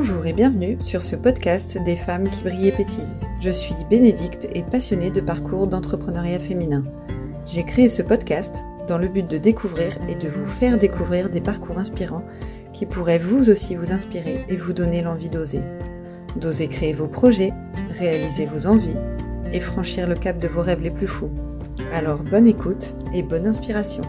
Bonjour et bienvenue sur ce podcast des femmes qui brillent et pétillent. Je suis Bénédicte et passionnée de parcours d'entrepreneuriat féminin. J'ai créé ce podcast dans le but de découvrir et de vous faire découvrir des parcours inspirants qui pourraient vous aussi vous inspirer et vous donner l'envie d'oser. D'oser créer vos projets, réaliser vos envies et franchir le cap de vos rêves les plus fous. Alors bonne écoute et bonne inspiration.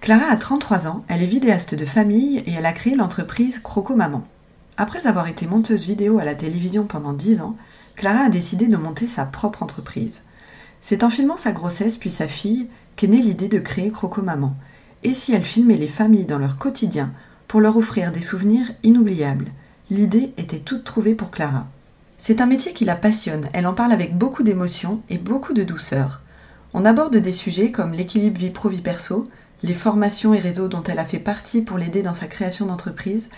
Clara a 33 ans, elle est vidéaste de famille et elle a créé l'entreprise Croco Maman. Après avoir été monteuse vidéo à la télévision pendant 10 ans, Clara a décidé de monter sa propre entreprise. C'est en filmant sa grossesse puis sa fille qu'est née l'idée de créer Croco Maman. Et si elle filmait les familles dans leur quotidien pour leur offrir des souvenirs inoubliables? L'idée était toute trouvée pour Clara. C'est un métier qui la passionne, elle en parle avec beaucoup d'émotion et beaucoup de douceur. On aborde des sujets comme l'équilibre vie pro-vie perso, les formations et réseaux dont elle a fait partie pour l'aider dans sa création d'entreprise.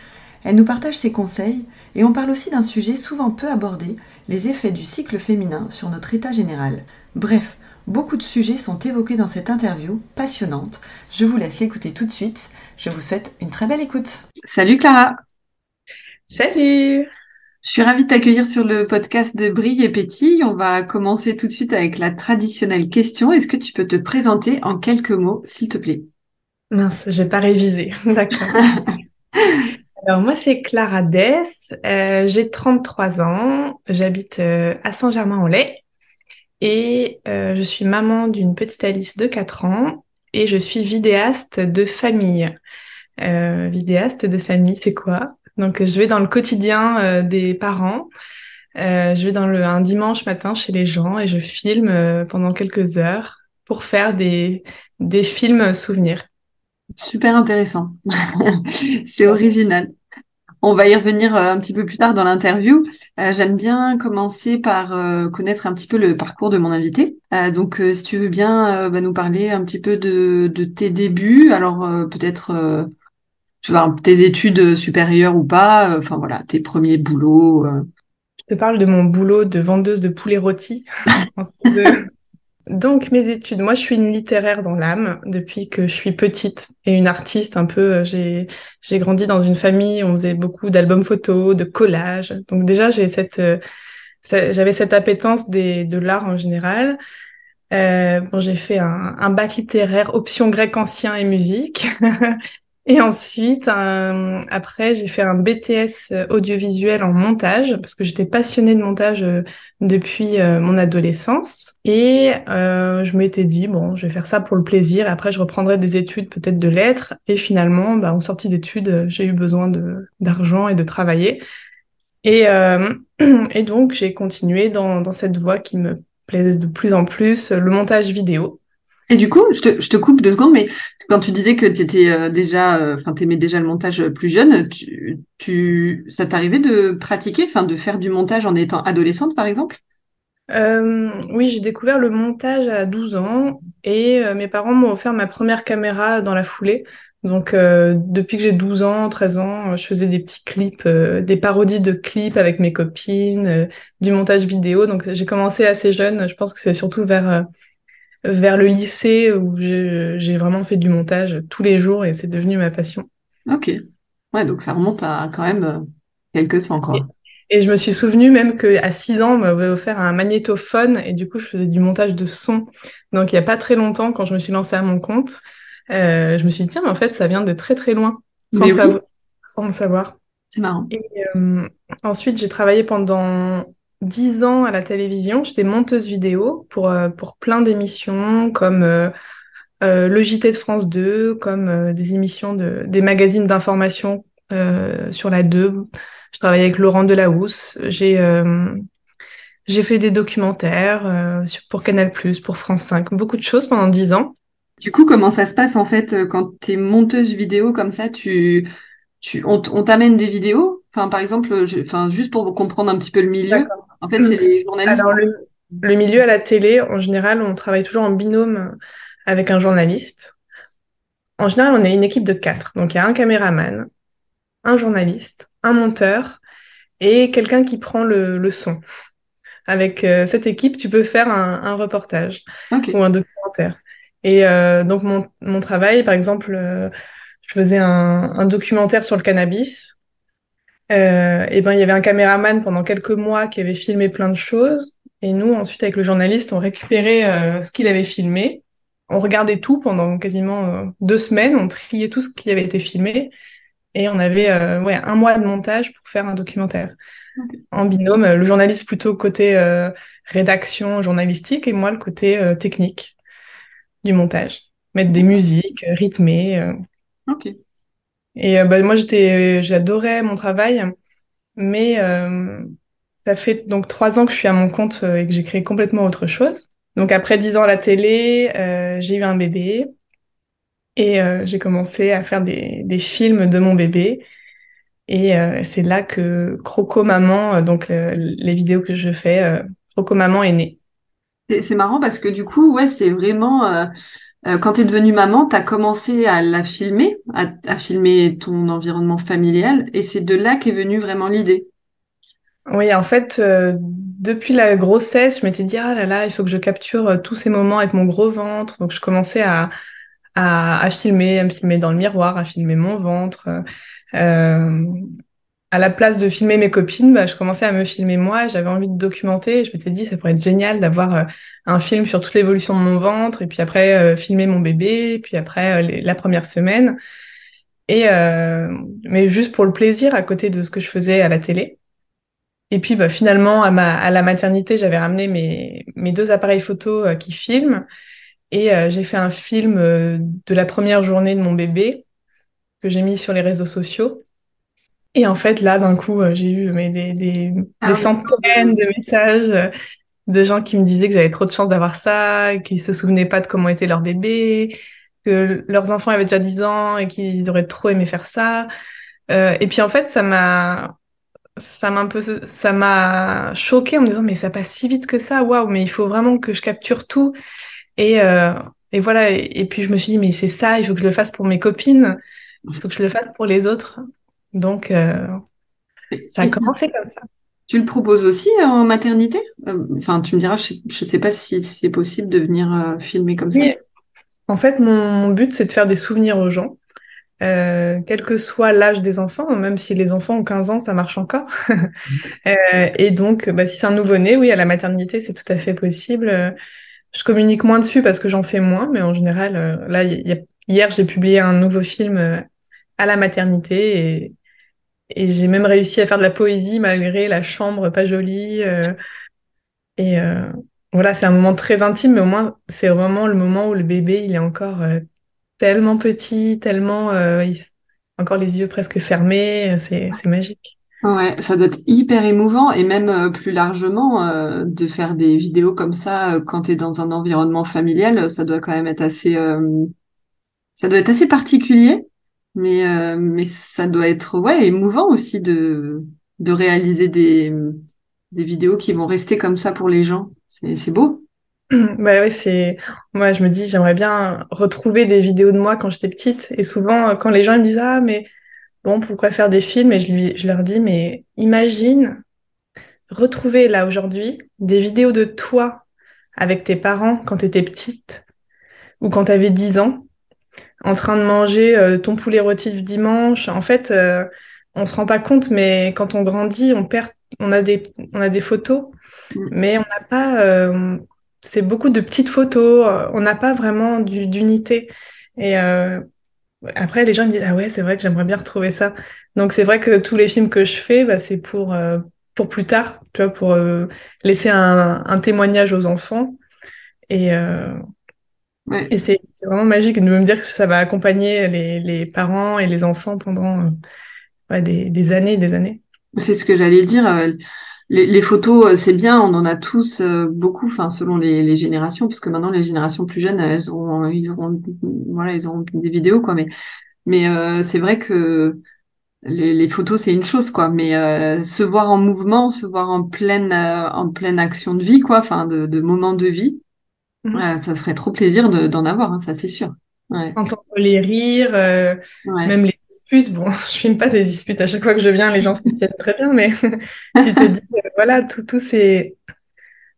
Elle nous partage ses conseils et on parle aussi d'un sujet souvent peu abordé, les effets du cycle féminin sur notre état général. Bref, beaucoup de sujets sont évoqués dans cette interview passionnante. Je vous laisse l'écouter tout de suite. Je vous souhaite une très belle écoute. Salut Clara. Salut. Je suis ravie de t'accueillir sur le podcast de Brille et Pétille. On va commencer tout de suite avec la traditionnelle question. Est-ce que tu peux te présenter en quelques mots, s'il te plaît? Mince, j'ai pas révisé. D'accord. Alors, moi, c'est Clara Dess. J'ai 33 ans. J'habite à Saint-Germain-en-Laye. Et je suis maman d'une petite Alice de 4 ans. Et je suis vidéaste de famille. Vidéaste de famille, c'est quoi? Donc, je vais dans le quotidien des parents. Je vais un dimanche matin chez les gens et je filme pendant quelques heures pour faire des films souvenirs. Super intéressant. C'est original. On va y revenir un petit peu plus tard dans l'interview. J'aime bien commencer par connaître un petit peu le parcours de mon invité. Donc, si tu veux bien nous parler un petit peu de tes débuts. Alors, peut-être... Tu vois, tes études supérieures ou pas, enfin voilà, tes premiers boulots. Je te parle de mon boulot de vendeuse de poulet rôti. Donc, mes études. Moi, je suis une littéraire dans l'âme depuis que je suis petite et une artiste un peu. J'ai grandi dans une famille où on faisait beaucoup d'albums photos, de collages. Donc déjà, j'avais cette appétence de l'art en général. Bon, j'ai fait un bac littéraire, option grec ancien et musique. Et ensuite, après, j'ai fait un BTS audiovisuel en montage parce que j'étais passionnée de montage depuis mon adolescence. Et je m'étais dit, bon, je vais faire ça pour le plaisir. Après, je reprendrai des études peut-être de lettres. Et finalement, en sortie d'études, j'ai eu besoin d'argent et de travailler. Et donc, j'ai continué dans cette voie qui me plaisait de plus en plus, le montage vidéo. Et du coup, je te coupe 2 secondes, mais quand tu disais que t'aimais déjà le montage plus jeune, ça t'arrivait de pratiquer, de faire du montage en étant adolescente, par exemple? Oui, j'ai découvert le montage à 12 ans et mes parents m'ont offert ma première caméra dans la foulée. Donc, depuis que j'ai 12 ans, 13 ans, je faisais des petits clips, des parodies de clips avec mes copines, du montage vidéo. Donc, j'ai commencé assez jeune. Je pense que c'est surtout vers le lycée où j'ai vraiment fait du montage tous les jours et c'est devenu ma passion. Ok. Ouais, donc ça remonte à quand même quelques temps, quoi. Et je me suis souvenue même qu'à 6 ans, on m'avait offert un magnétophone et du coup, je faisais du montage de son. Donc, il n'y a pas très longtemps, quand je me suis lancée à mon compte, je me suis dit, tiens, mais en fait, ça vient de très, très loin, sans le savoir. C'est marrant. Et ensuite, j'ai travaillé pendant... 10 ans à la télévision, j'étais monteuse vidéo pour plein d'émissions comme le JT de France 2, comme des émissions des magazines d'information sur la 2. Je travaillais avec Laurent Delahousse. J'ai fait des documentaires pour Canal+, pour France 5, beaucoup de choses pendant 10 ans. Du coup, comment ça se passe en fait quand t'es monteuse vidéo comme ça, on t'amène des vidéos, par exemple, juste pour comprendre un petit peu le milieu. D'accord. En fait, c'est les journalistes. Alors, le milieu à la télé, en général, on travaille toujours en binôme avec un journaliste. En général, on est une équipe de 4. Donc, il y a un caméraman, un journaliste, un monteur et quelqu'un qui prend le son. Avec cette équipe, tu peux faire un reportage ou un documentaire. Et donc, mon travail, par exemple... je faisais un documentaire sur le cannabis. Et ben il y avait un caméraman pendant quelques mois qui avait filmé plein de choses. Et nous, ensuite, avec le journaliste, on récupérait ce qu'il avait filmé. On regardait tout pendant quasiment 2 semaines. On triait tout ce qui avait été filmé. Et on avait 1 mois de montage pour faire un documentaire. En binôme, le journaliste plutôt côté rédaction journalistique et moi le côté technique du montage. Mettre des musiques rythmées. Ok. Et moi, j'adorais mon travail, mais ça fait donc 3 ans que je suis à mon compte et que j'ai créé complètement autre chose. Donc après 10 ans à la télé, j'ai eu un bébé et j'ai commencé à faire des films de mon bébé. Et c'est là que Croco Maman, les vidéos que je fais, Croco Maman est née. C'est marrant parce que du coup, ouais, c'est vraiment... quand tu es devenue maman, tu as commencé à la filmer, à filmer ton environnement familial, et c'est de là qu'est venue vraiment l'idée. Oui, en fait, depuis la grossesse, je m'étais dit « Ah là là, il faut que je capture tous ces moments avec mon gros ventre ». Donc, je commençais à filmer, à me filmer dans le miroir, à filmer mon ventre. À la place de filmer mes copines, je commençais à me filmer moi, j'avais envie de documenter, et je m'étais dit ça pourrait être génial d'avoir un film sur toute l'évolution de mon ventre, et puis après filmer mon bébé, et puis après la première semaine, et mais juste pour le plaisir à côté de ce que je faisais à la télé. Et puis finalement à la maternité, j'avais ramené mes 2 appareils photo qui filment, et j'ai fait un film de la première journée de mon bébé que j'ai mis sur les réseaux sociaux. Et en fait, là, d'un coup, j'ai eu des centaines de messages de gens qui me disaient que j'avais trop de chance d'avoir ça, qu'ils se souvenaient pas de comment était leur bébé, que leurs enfants avaient déjà 10 ans et qu'ils auraient trop aimé faire ça. Et puis en fait, ça m'a choquée en me disant mais ça passe si vite que ça, waouh, mais il faut vraiment que je capture tout. Et voilà. Et puis je me suis dit mais c'est ça, il faut que je le fasse pour mes copines, il faut que je le fasse pour les autres. Donc, ça a commencé comme ça. Tu le proposes aussi en maternité ? Enfin, tu me diras, je ne sais pas si c'est possible de venir filmer comme ça. En fait, mon but, c'est de faire des souvenirs aux gens, quel que soit l'âge des enfants, même si les enfants ont 15 ans, ça marche encore. Et donc, si c'est un nouveau-né, oui, à la maternité, c'est tout à fait possible. Je communique moins dessus parce que j'en fais moins, mais en général, là, hier, j'ai publié un nouveau film à la maternité et j'ai même réussi à faire de la poésie malgré la chambre pas jolie voilà, c'est un moment très intime, mais au moins c'est vraiment le moment où le bébé il est encore tellement petit, tellement encore les yeux presque fermés, c'est magique. Ouais, ça doit être hyper émouvant, et même plus largement de faire des vidéos comme ça quand t'es dans un environnement familial, ça doit quand même être assez particulier. Mais ça doit être émouvant aussi de réaliser des vidéos qui vont rester comme ça pour les gens. C'est beau. Moi je me dis j'aimerais bien retrouver des vidéos de moi quand j'étais petite, et souvent quand les gens ils me disent ah mais bon pourquoi faire des films, et je leur dis mais imagine retrouver là aujourd'hui des vidéos de toi avec tes parents quand t'étais petite ou quand t'avais 10 ans. En train de manger ton poulet rôti du dimanche. En fait, on se rend pas compte, mais quand on grandit, on a des photos, mais on n'a pas. C'est beaucoup de petites photos. On n'a pas vraiment d'unité. Et après, les gens me disent ah ouais, c'est vrai que j'aimerais bien retrouver ça. Donc c'est vrai que tous les films que je fais, c'est pour plus tard, tu vois, pour laisser un témoignage aux enfants. Ouais. Et c'est vraiment magique de me dire que ça va accompagner les parents et les enfants pendant des années et des années. C'est ce que j'allais dire. Les photos, c'est bien, on en a tous beaucoup, selon les générations, parce que maintenant, les générations plus jeunes, ils auront des vidéos, quoi. Mais c'est vrai que les photos, c'est une chose, quoi. Mais se voir en mouvement, se voir en pleine action de vie, quoi, de moments de vie. Ouais, ça ferait trop plaisir d'en avoir, ça c'est sûr. Ouais. Entendre les rires, même les disputes. Bon, je filme pas des disputes. À chaque fois que je viens, les gens se tiennent très bien, mais tu te dis, voilà, tout c'est...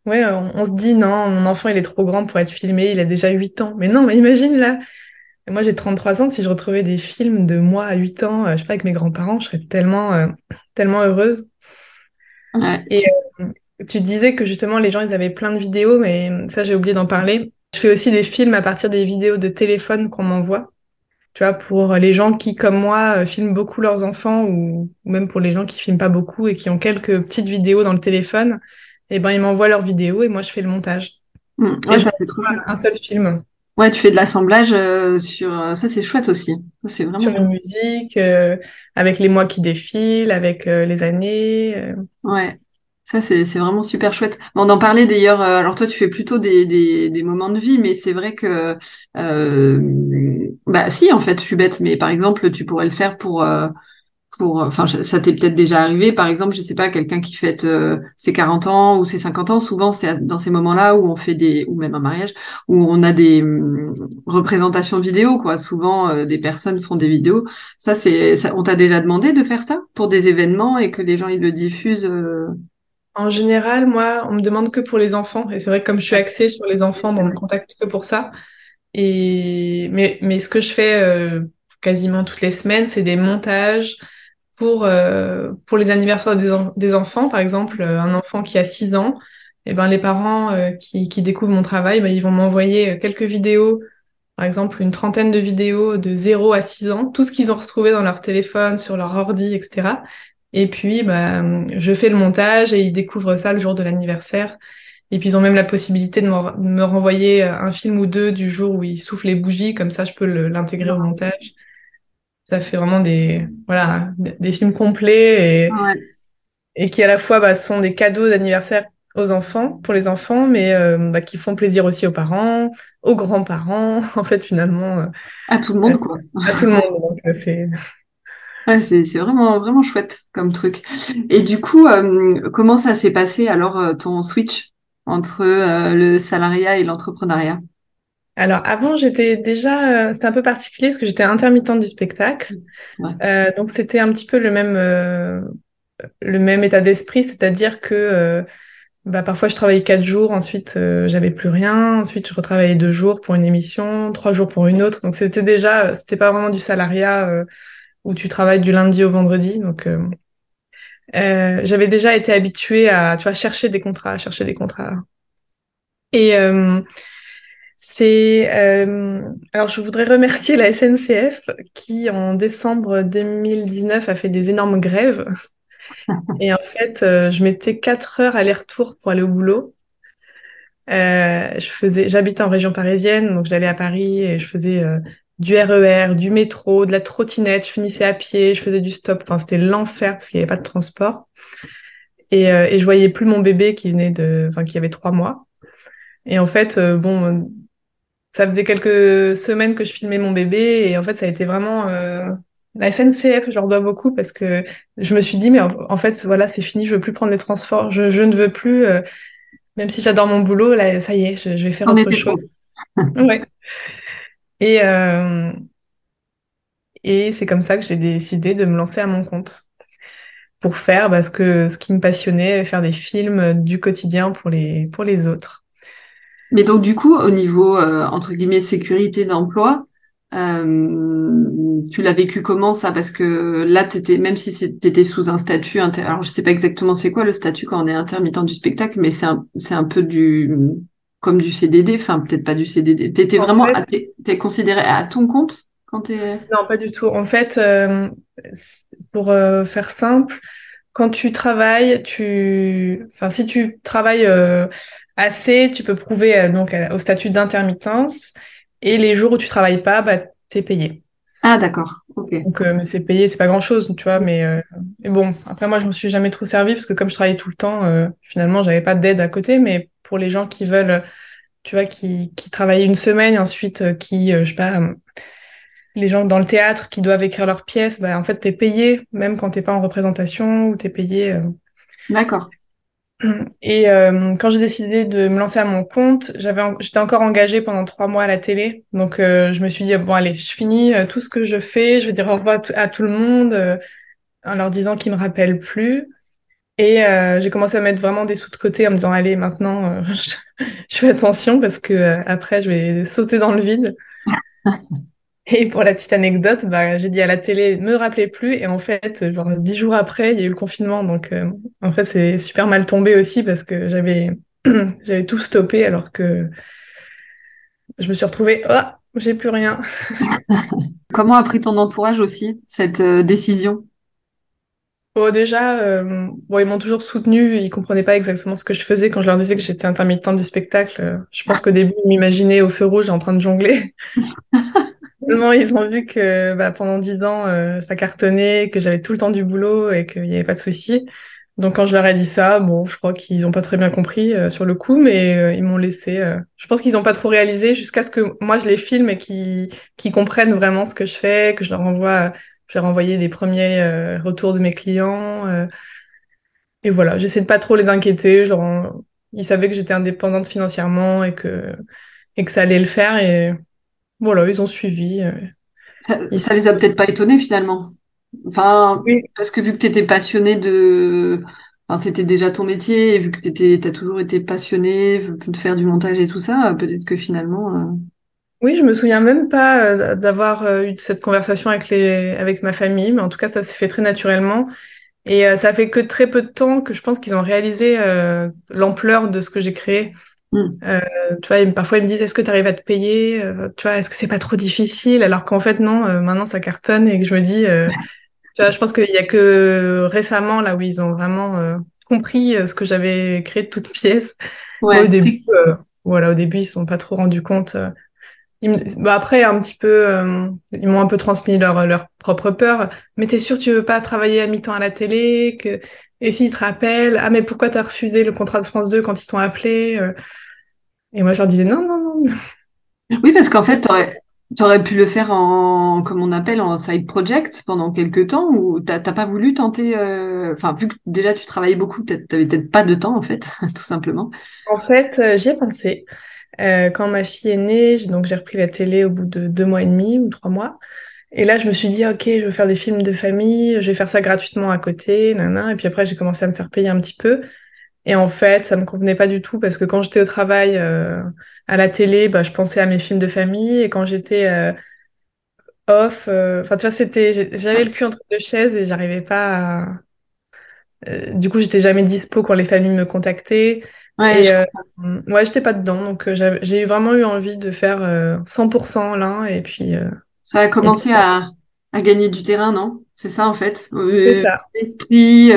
Ouais, on se dit, non, mon enfant, il est trop grand pour être filmé, il a déjà 8 ans. Mais non, mais imagine là, Et moi, j'ai 33 ans. Si je retrouvais des films de moi à 8 ans, je sais pas, avec mes grands-parents, je serais tellement heureuse. Ouais. Et tu disais que justement, les gens, ils avaient plein de vidéos, mais ça, j'ai oublié d'en parler. Je fais aussi des films à partir des vidéos de téléphone qu'on m'envoie. Tu vois, pour les gens qui, comme moi, filment beaucoup leurs enfants, ou même pour les gens qui filment pas beaucoup et qui ont quelques petites vidéos dans le téléphone, et ben ils m'envoient leurs vidéos et moi, je fais le montage. Ouais, et ça fait trop un seul film. Ouais, tu fais de l'assemblage sur... Ça, c'est chouette aussi. C'est vraiment... Sur la musique, avec les mois qui défilent, avec les années. Ouais. Ça, c'est vraiment super chouette. Bon, on en parlait d'ailleurs, alors toi, tu fais plutôt des moments de vie, mais c'est vrai que... bah si, en fait, je suis bête, mais par exemple, tu pourrais le faire pour enfin, ça t'est peut-être déjà arrivé, par exemple, je sais pas, quelqu'un qui fête ses 40 ans ou ses 50 ans, souvent, c'est dans ces moments-là où on fait des... ou même un mariage, où on a des représentations vidéo, quoi. Souvent, des personnes font des vidéos. Ça, c'est... Ça, on t'a déjà demandé de faire ça pour des événements et que les gens, ils le diffusent En général, moi, on me demande que pour les enfants. Et c'est vrai que comme je suis axée sur les enfants, on me contacte que pour ça. Et mais ce que je fais quasiment toutes les semaines, c'est des montages pour les anniversaires des enfants. Par exemple, un enfant qui a 6 ans, et ben les parents qui découvrent mon travail, ben ils vont m'envoyer quelques vidéos, par exemple une 30aine de vidéos de 0 à 6 ans, tout ce qu'ils ont retrouvé dans leur téléphone, sur leur ordi, etc. Et puis, bah, je fais le montage et ils découvrent ça le jour de l'anniversaire. Et puis, ils ont même la possibilité de me renvoyer un film ou deux du jour où ils soufflent les bougies. Comme ça, je peux l'intégrer au montage. Ça fait vraiment des films complets et qui, à la fois, bah, sont des cadeaux d'anniversaire aux enfants, pour les enfants, mais qui font plaisir aussi aux parents, aux grands-parents, en fait, finalement. À tout le monde, quoi. À tout le monde. Donc, c'est... Ouais, c'est vraiment, vraiment chouette comme truc. Et du coup, comment ça s'est passé alors ton switch entre le salariat et l'entrepreneuriat? Alors avant, j'étais déjà... c'était un peu particulier parce que j'étais intermittente du spectacle. Ouais. Donc c'était un petit peu le même état d'esprit, c'est-à-dire que parfois je travaillais 4 jours, ensuite j'avais plus rien, ensuite je retravaillais 2 jours pour une émission, 3 jours pour une autre. Donc c'était déjà... c'était pas vraiment du salariat... où tu travailles du lundi au vendredi. Donc, j'avais déjà été habituée à, tu vois, chercher des contrats. Et alors, je voudrais remercier la SNCF qui, en décembre 2019, a fait des énormes grèves. Et en fait, je mettais 4 heures aller-retour pour aller au boulot. J'habitais en région parisienne, donc j'allais à Paris et je faisais... du RER, du métro, de la trottinette, je finissais à pied, je faisais du stop. Enfin, c'était l'enfer parce qu'il n'y avait pas de transport. Et je voyais plus mon bébé qui avait 3 mois. Et en fait, ça faisait quelques semaines que je filmais mon bébé. Et en fait, ça a été vraiment... la SNCF, je leur dois beaucoup parce que je me suis dit, mais en fait, voilà, c'est fini, je veux plus prendre les transports. Je ne veux plus, même si j'adore mon boulot, là, ça y est, je vais faire autre chose. Ouais. Et c'est comme ça que j'ai décidé de me lancer à mon compte pour faire ce qui me passionnait, faire des films du quotidien pour les autres. Mais donc du coup, au niveau entre guillemets sécurité d'emploi, tu l'as vécu comment ça? Parce que là, t'étais sous un statut... alors je sais pas exactement c'est quoi le statut quand on est intermittent du spectacle, mais c'est un peu du... comme du CDD, enfin peut-être pas du CDD. T'étais vraiment... t'es considérée à ton compte quand t'es... Non, pas du tout. En fait, pour faire simple, quand tu travailles, si tu travailles assez, tu peux prouver au statut d'intermittence, et les jours où tu travailles pas, t'es payé. Ah d'accord, ok. Donc c'est payé, c'est pas grand-chose, tu vois, mais et bon, après moi je me suis jamais trop servie parce que comme je travaillais tout le temps, finalement j'avais pas d'aide à côté, mais pour les gens qui veulent, tu vois, qui travaillent une semaine et ensuite je sais pas, les gens dans le théâtre qui doivent écrire leurs pièces, en fait, t'es payé, même quand t'es pas en représentation ou t'es payé. D'accord. Et quand j'ai décidé de me lancer à mon compte, j'étais encore engagée pendant 3 mois à la télé. Donc, je me suis dit, bon, allez, je finis tout ce que je fais, je vais dire au revoir à tout le monde en leur disant qu'ils me rappellent plus. Et j'ai commencé à mettre vraiment des sous de côté en me disant, allez, maintenant, je fais attention parce que après, je vais sauter dans le vide. Et pour la petite anecdote, j'ai dit à la télé, me rappelez plus. Et en fait, 10 jours après, il y a eu le confinement. Donc, en fait, c'est super mal tombé aussi parce que j'avais tout stoppé alors que je me suis retrouvée, oh, j'ai plus rien. Comment a pris ton entourage aussi cette décision? Bon, déjà, ils m'ont toujours soutenue. Ils comprenaient pas exactement ce que je faisais quand je leur disais que j'étais intermittente du spectacle. Je pense qu'au début, ils m'imaginaient au feu rouge en train de jongler. Non, ils ont vu que pendant 10 ans, ça cartonnait, que j'avais tout le temps du boulot et qu'il n'y avait pas de souci. Donc quand je leur ai dit ça, je crois qu'ils n'ont pas très bien compris sur le coup, mais ils m'ont laissé. Je pense qu'ils n'ont pas trop réalisé jusqu'à ce que moi je les filme et qu'ils comprennent vraiment ce que je fais, que je leur envoie. J'ai renvoyé les premiers retours de mes clients. Et voilà, j'essaie de pas trop les inquiéter. Ils savaient que j'étais indépendante financièrement et que ça allait le faire. Et voilà, ils ont suivi. Ça les a peut-être pas étonnés finalement. Enfin, oui. Parce que vu que tu étais passionnée c'était déjà ton métier, et vu que tu as toujours été passionnée de faire du montage et tout ça, peut-être que finalement... Oui, je me souviens même pas d'avoir eu cette conversation avec ma famille, mais en tout cas, ça s'est fait très naturellement. Et ça fait que très peu de temps que je pense qu'ils ont réalisé l'ampleur de ce que j'ai créé. Tu vois, parfois, ils me disent, est-ce que tu arrives à te payer? Tu vois, est-ce que c'est pas trop difficile? Alors qu'en fait, non, maintenant, ça cartonne et que je me dis, tu vois, je pense qu'il y a que récemment, là, où ils ont vraiment compris ce que j'avais créé de toutes pièces. Ouais. Et au début, ils se sont pas trop rendus compte. Après, un petit peu, ils m'ont un peu transmis leur propre peur. Mais t'es sûr, tu veux pas travailler à mi-temps à la télé que... Et s'ils te rappellent, ah mais pourquoi t'as refusé le contrat de France 2 quand ils t'ont appelé? Et moi, je leur disais non. Oui, parce qu'en fait, t'aurais pu le faire en side project pendant quelques temps, ou t'as pas voulu tenter. Enfin, vu que déjà tu travaillais beaucoup, t'avais peut-être pas de temps en fait, tout simplement. En fait, j'y ai pensé. Quand ma fille est née, j'ai repris la télé au bout de 2 mois et demi ou 3 mois. Et là, je me suis dit, ok, je veux faire des films de famille, je vais faire ça gratuitement à côté, nanana. Et puis après, j'ai commencé à me faire payer un petit peu. Et en fait, ça me convenait pas du tout parce que quand j'étais au travail à la télé, je pensais à mes films de famille. Et quand j'étais off, tu vois, j'avais le cul entre 2 chaises et j'arrivais pas à... du coup, j'étais jamais dispo quand les familles me contactaient. Ouais, et j'étais pas dedans, donc j'ai vraiment eu envie de faire 100% l'un, et puis... ça a commencé à gagner du terrain, non? C'est ça, en fait. C'est ça. L'esprit,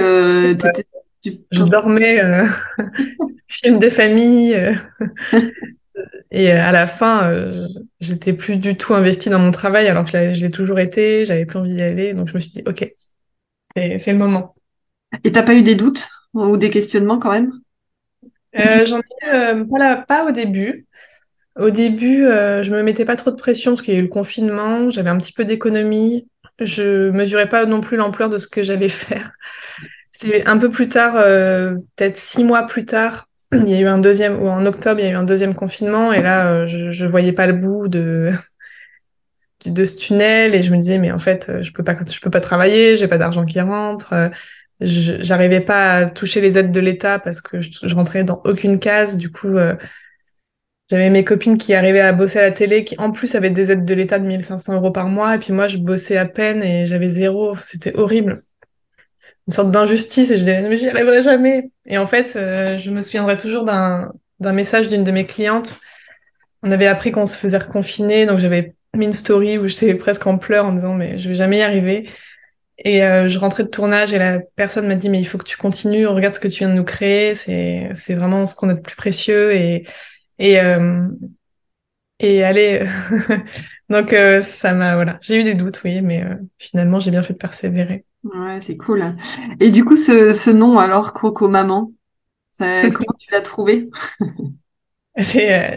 je dormais, film de famille, et à la fin, j'étais plus du tout investie dans mon travail, alors que je l'ai toujours été, j'avais plus envie d'y aller, donc je me suis dit, ok, c'est le moment. Et t'as pas eu des doutes ou des questionnements, quand même? J'en ai pas au début. Au début, je me mettais pas trop de pression parce qu'il y a eu le confinement, j'avais un petit peu d'économie. Je mesurais pas non plus l'ampleur de ce que j'allais faire. C'est un peu plus tard, peut-être 6 mois plus tard, il y a eu en octobre, il y a eu un deuxième confinement et là, je voyais pas le bout de ce tunnel et je me disais mais en fait, je peux pas travailler, j'ai pas d'argent qui rentre. J'arrivais pas à toucher les aides de l'État parce que je rentrais dans aucune case. Du coup, j'avais mes copines qui arrivaient à bosser à la télé, qui en plus avaient des aides de l'État de 1 500 euros par mois. Et puis moi, je bossais à peine et j'avais 0. C'était horrible. Une sorte d'injustice. Et je disais, mais j'y arriverai jamais. Et en fait, je me souviendrai toujours d'un message d'une de mes clientes. On avait appris qu'on se faisait reconfiner. Donc j'avais mis une story où j'étais presque en pleurs en me disant, mais je vais jamais y arriver. Et je rentrais de tournage et la personne m'a dit mais il faut que tu continues, regarde ce que tu viens de nous créer, c'est vraiment ce qu'on a de plus précieux et allez. Donc ça m'a j'ai eu des doutes, oui, mais finalement j'ai bien fait de persévérer. Ouais, c'est cool. Et du coup ce nom alors Croco Maman, comment tu l'as trouvé? C'est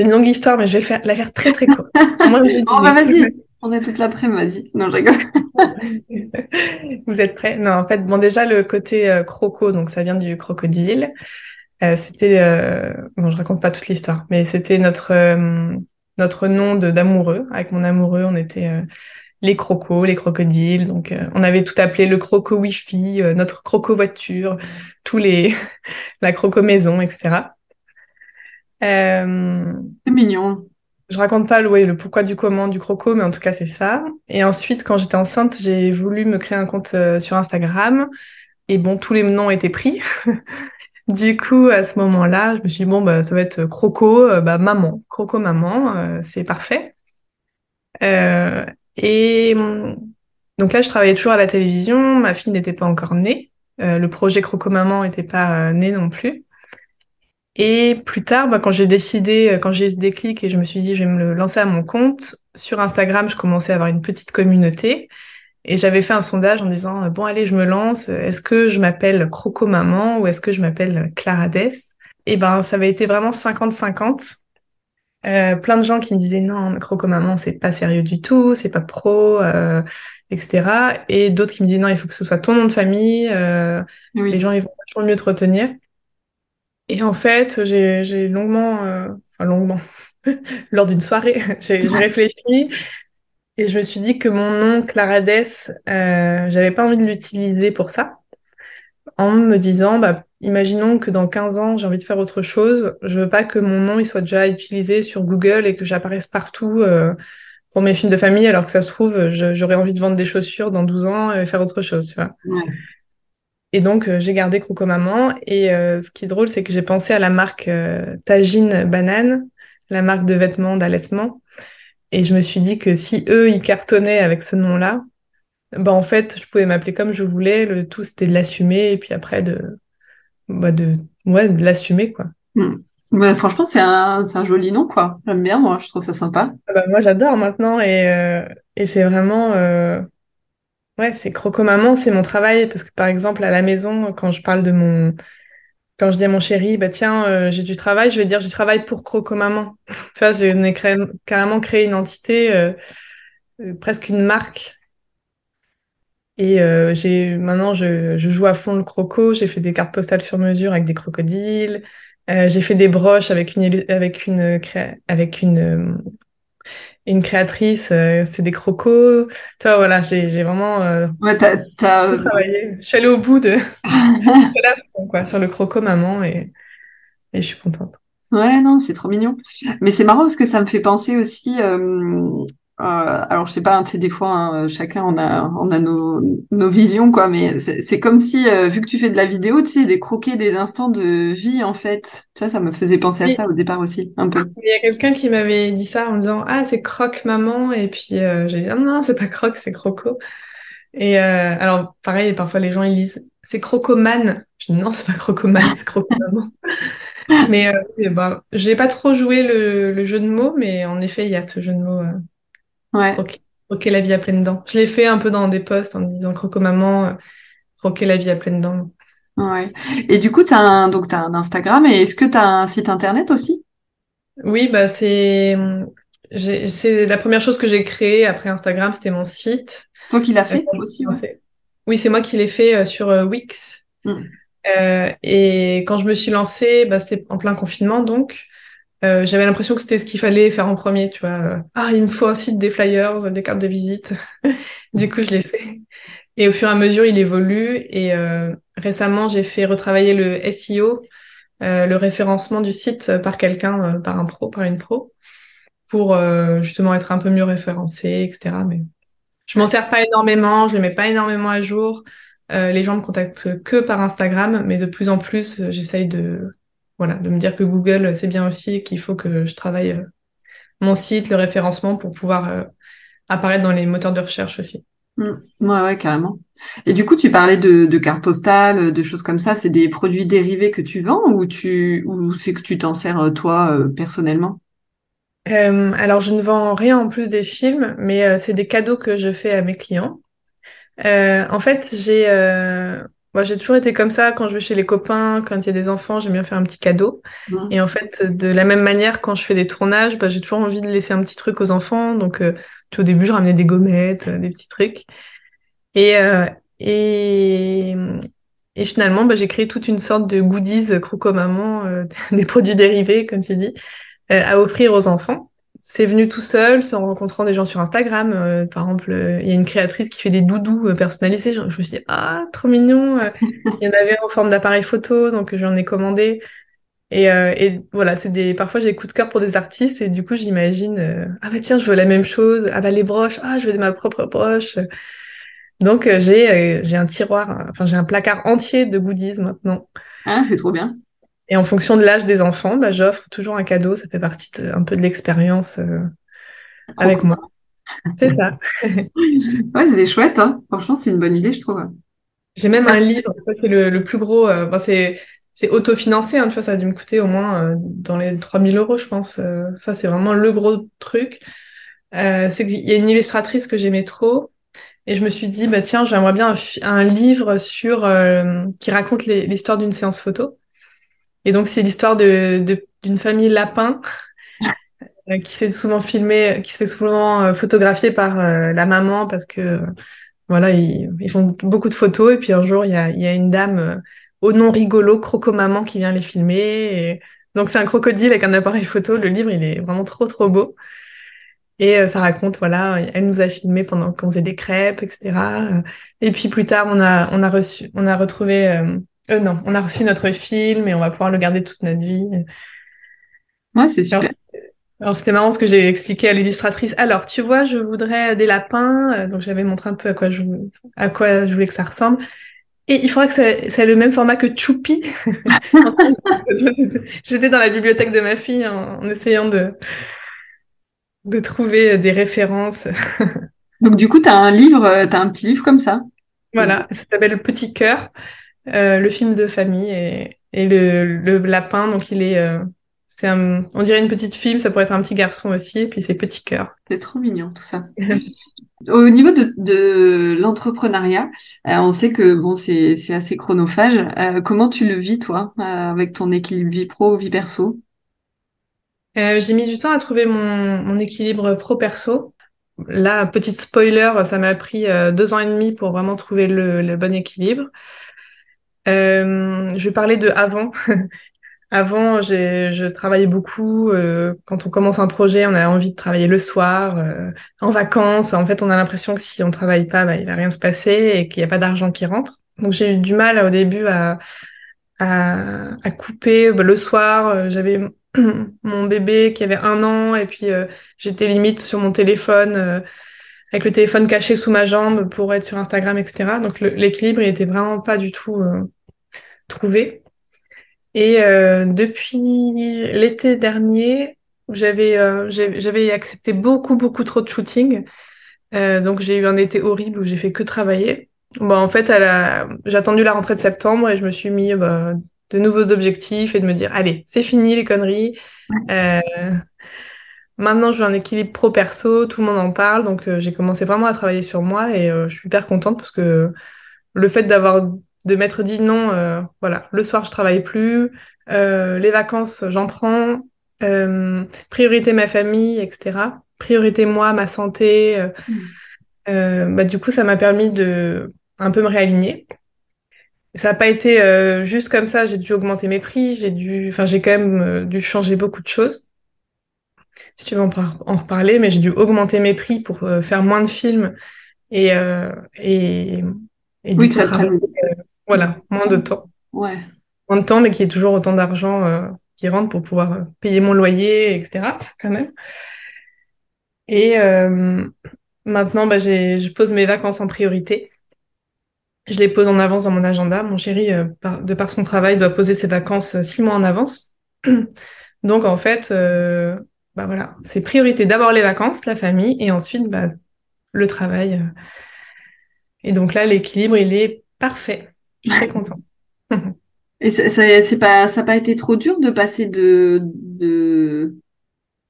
une longue histoire mais je vais la faire très très courte. Moi, bon bah vas-y. On a toute l'après-midi, vas-y. Non, je rigole. Vous êtes prêts? Non, en fait, déjà, le côté croco, donc ça vient du crocodile. C'était... je raconte pas toute l'histoire, mais c'était notre nom d'amoureux. Avec mon amoureux, on était les crocos, les crocodiles. Donc, on avait tout appelé le croco wifi, notre croco voiture, la croco maison, etc. C'est mignon. Je raconte pas le pourquoi du comment du croco, mais en tout cas, c'est ça. Et ensuite, quand j'étais enceinte, j'ai voulu me créer un compte sur Instagram. Et bon, tous les noms étaient pris. Du coup, à ce moment-là, je me suis dit, ça va être Croco, maman. Croco Maman, c'est parfait. Et donc là, je travaillais toujours à la télévision. Ma fille n'était pas encore née. Le projet Croco Maman n'était pas né non plus. Et plus tard, quand j'ai eu ce déclic et je me suis dit, je vais me lancer à mon compte, sur Instagram, je commençais à avoir une petite communauté. Et j'avais fait un sondage en disant, bon, allez, je me lance. Est-ce que je m'appelle Croco Maman ou est-ce que je m'appelle Clara Dess? Et ça avait été vraiment 50-50. Plein de gens qui me disaient, non, Croco Maman, c'est pas sérieux du tout, c'est pas pro, etc. Et d'autres qui me disaient, non, il faut que ce soit ton nom de famille. Oui. Les gens, ils vont vachement mieux te retenir. Et en fait, j'ai longuement, lors d'une soirée, j'ai réfléchi. Et je me suis dit que mon nom, Clara Dess, j'avais pas envie de l'utiliser pour ça. En me disant, imaginons que dans 15 ans, j'ai envie de faire autre chose. Je veux pas que mon nom, il soit déjà utilisé sur Google et que j'apparaisse partout, pour mes films de famille, alors que ça se trouve, j'aurais envie de vendre des chaussures dans 12 ans et faire autre chose, tu vois. Ouais. Et donc, j'ai gardé Croco Maman. Et ce qui est drôle, c'est que j'ai pensé à la marque Tajine Banane, la marque de vêtements d'allaitement. Et je me suis dit que si eux, ils cartonnaient avec ce nom-là, en fait, je pouvais m'appeler comme je voulais. Le tout, c'était de l'assumer et puis après de l'assumer, quoi. Mmh. Bah, franchement, c'est un joli nom, quoi. J'aime bien, moi. Je trouve ça sympa. Moi, j'adore maintenant et c'est vraiment... c'est Croco Maman, c'est mon travail. Parce que, par exemple, à la maison, quand je dis à mon chéri, j'ai du travail, je vais dire, je travaille pour Croco Maman. Tu vois, j'ai carrément créé une entité, presque une marque. Et maintenant, je joue à fond le croco. J'ai fait des cartes postales sur mesure avec des crocodiles. J'ai fait des broches avec une créatrice. C'est des crocos. Tu vois, voilà, j'ai vraiment... t'as... travaillé. Je suis allée au bout de... sur le croco maman et je suis contente. Ouais, non, c'est trop mignon. Mais c'est marrant parce que ça me fait penser aussi... alors je sais pas, des fois chacun on a nos visions, quoi, mais c'est comme si vu que tu fais de la vidéo, tu sais, croquer des instants de vie, en fait. Tu vois, ça me faisait penser à ça au départ aussi, un peu. Il y a quelqu'un qui m'avait dit ça en me disant, ah, c'est Croque Maman, et puis j'ai dit, non, c'est pas Croque, c'est Croco. Et alors pareil, parfois les gens ils lisent, c'est Croco Man. Je dis, non, c'est pas Croco Man, c'est Croco Maman. Mais j'ai pas trop joué le jeu de mots, mais en effet il y a ce jeu de mots. Ouais. Croquer la vie à pleines dents. Je l'ai fait un peu dans des posts en me disant Croco Maman, croquer la vie à pleines dents. Ouais. Et du coup, t'as un Instagram, et est-ce que t'as un site internet aussi? Oui, c'est la première chose que j'ai créée après Instagram, c'était mon site. C'est toi qui l'as fait aussi? Ouais. Oui, c'est moi qui l'ai fait sur Wix. Et quand je me suis lancée, c'était en plein confinement, donc. J'avais l'impression que c'était ce qu'il fallait faire en premier, tu vois. Ah, il me faut un site, des flyers, des cartes de visite. Du coup, je l'ai fait. Et au fur et à mesure, il évolue. Et récemment, j'ai fait retravailler le SEO, le référencement du site par quelqu'un, par une pro, pour justement être un peu mieux référencé, etc. Mais je m'en sers pas énormément, je le mets pas énormément à jour. Les gens me contactent que par Instagram, mais de plus en plus, j'essaye de me dire que Google, c'est bien aussi, qu'il faut que je travaille mon site, le référencement, pour pouvoir apparaître dans les moteurs de recherche aussi. Ouais, carrément. Et du coup, tu parlais de cartes postales, de choses comme ça. C'est des produits dérivés que tu vends ou c'est que tu t'en sers toi personnellement? Alors, je ne vends rien en plus des films, mais c'est des cadeaux que je fais à mes clients. En fait, moi, j'ai toujours été comme ça. Quand je vais chez les copains, quand il y a des enfants, j'aime bien faire un petit cadeau. Mmh. Et en fait, de la même manière, quand je fais des tournages, j'ai toujours envie de laisser un petit truc aux enfants. Donc, au début, je ramenais des gommettes, des petits trucs. Et finalement, j'ai créé toute une sorte de goodies Croco Maman, des produits dérivés, comme tu dis, à offrir aux enfants. C'est venu tout seul, c'est en rencontrant des gens sur Instagram. Par exemple, il y a une créatrice qui fait des doudous personnalisés. Je me suis dit, ah, trop mignon. Il y en avait en forme d'appareil photo, donc j'en ai commandé. Et voilà, parfois j'ai coup de cœur pour des artistes et du coup j'imagine ah bah tiens, je veux la même chose, ah bah les broches, ah je veux ma propre broche. Donc j'ai un tiroir, enfin j'ai un placard entier de goodies maintenant. Ah, c'est trop bien. Et en fonction de l'âge des enfants, bah, j'offre toujours un cadeau, ça fait partie un peu de l'expérience avec moi. C'est ça. Ouais, c'est chouette, hein. Franchement, c'est une bonne idée, je trouve. J'ai même un livre, c'est le plus gros, bon, c'est autofinancé, hein, tu vois, ça a dû me coûter au moins dans les 3 000 euros, je pense. Ça, c'est vraiment le gros truc. C'est qu'il y a une illustratrice que j'aimais trop. Et je me suis dit, bah tiens, j'aimerais bien un livre qui raconte l'histoire d'une séance photo. Et donc, c'est l'histoire d'une famille lapin qui se fait souvent photographier par la maman parce que, voilà, ils font beaucoup de photos. Et puis, un jour, il y a une dame au nom rigolo, Croco Maman, qui vient les filmer. Et... Donc, c'est un crocodile avec un appareil photo. Le livre, il est vraiment trop, trop beau. Et ça raconte, voilà, elle nous a filmé pendant qu'on faisait des crêpes, etc. Et puis plus tard, on a reçu notre film et on va pouvoir le garder toute notre vie. Ouais, c'est super. Alors c'était marrant ce que j'ai expliqué à l'illustratrice. Alors tu vois, je voudrais des lapins, donc j'avais montré un peu à quoi je voulais que ça ressemble. Et il faudra que ça ait le même format que Choupi. J'étais dans la bibliothèque de ma fille en essayant de trouver des références. Donc du coup, t'as un petit livre comme ça. Voilà, ça s'appelle Le petit cœur, le film de famille et le lapin. Donc il est, on dirait une petite fille, ça pourrait être un petit garçon aussi. Et puis c'est Petit cœur. C'est trop mignon tout ça. Au niveau de l'entrepreneuriat, on sait que bon, c'est assez chronophage. Comment tu le vis toi, avec ton équilibre vie pro, vie perso? J'ai mis du temps à trouver mon équilibre pro-perso. Là, petite spoiler, ça m'a pris 2 ans et demi pour vraiment trouver le bon équilibre. Je vais parler de avant. Avant, je travaillais beaucoup. Quand on commence un projet, on a envie de travailler le soir, en vacances. En fait, on a l'impression que si on travaille pas, bah, il va rien se passer et qu'il n'y a pas d'argent qui rentre. Donc, j'ai eu du mal au début à couper. Bah, le soir, j'avais... mon bébé qui avait 1 an et puis j'étais limite sur mon téléphone avec le téléphone caché sous ma jambe pour être sur Instagram, etc. Donc l'équilibre il était vraiment pas du tout trouvé. Et depuis l'été dernier, j'avais accepté beaucoup trop de shooting, donc j'ai eu un été horrible où j'ai fait que travailler. Bah en fait j'ai attendu la rentrée de septembre et je me suis mis de nouveaux objectifs et de me dire allez, c'est fini les conneries, maintenant je veux un équilibre pro-perso, tout le monde en parle, donc j'ai commencé vraiment à travailler sur moi et je suis hyper contente parce que le fait de m'être dit non, voilà, le soir je travaille plus, les vacances j'en prends, priorité ma famille, etc., priorité moi, ma santé, bah, du coup ça m'a permis de un peu me réaligner. Ça n'a pas été juste comme ça, j'ai dû augmenter mes prix, j'ai quand même dû changer beaucoup de choses. Si tu veux en reparler, mais j'ai dû augmenter mes prix pour faire moins de films et oui, du coup, voilà, moins de temps. Ouais. Moins de temps, mais qu'il y ait toujours autant d'argent qui rentre pour pouvoir payer mon loyer, etc. quand même. Et maintenant, bah, je pose mes vacances en priorité. Je les pose en avance dans mon agenda. Mon chéri, de par son travail, doit poser ses vacances 6 mois en avance. Donc, en fait, bah voilà, c'est priorité. D'abord les vacances, la famille, et ensuite bah, le travail. Et donc là, l'équilibre, il est parfait. Je suis très contente. Et ça n'a pas été trop dur de passer de...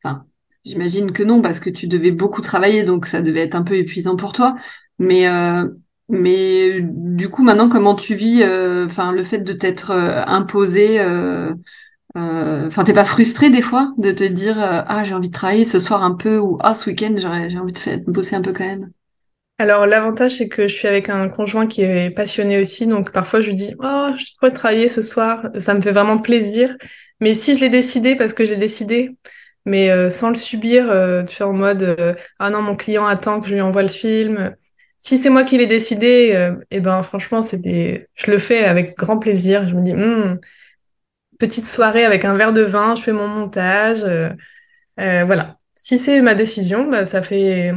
Enfin, j'imagine que non, parce que tu devais beaucoup travailler, donc ça devait être un peu épuisant pour toi. Mais du coup, maintenant, comment tu vis le fait de t'être imposé, t'es pas frustrée des fois de te dire j'ai envie de travailler ce soir un peu, ou ce week-end j'ai envie de bosser un peu quand même? Alors l'avantage c'est que je suis avec un conjoint qui est passionné aussi, donc parfois je lui dis je dois travailler ce soir, ça me fait vraiment plaisir, mais si je l'ai décidé, parce que j'ai décidé. Mais sans le subir, tu fais en mode non, mon client attend que je lui envoie le film. Si c'est moi qui l'ai décidé, et ben franchement, je le fais avec grand plaisir. Je me dis, petite soirée avec un verre de vin, je fais mon montage, voilà. Si c'est ma décision, bah, ça fait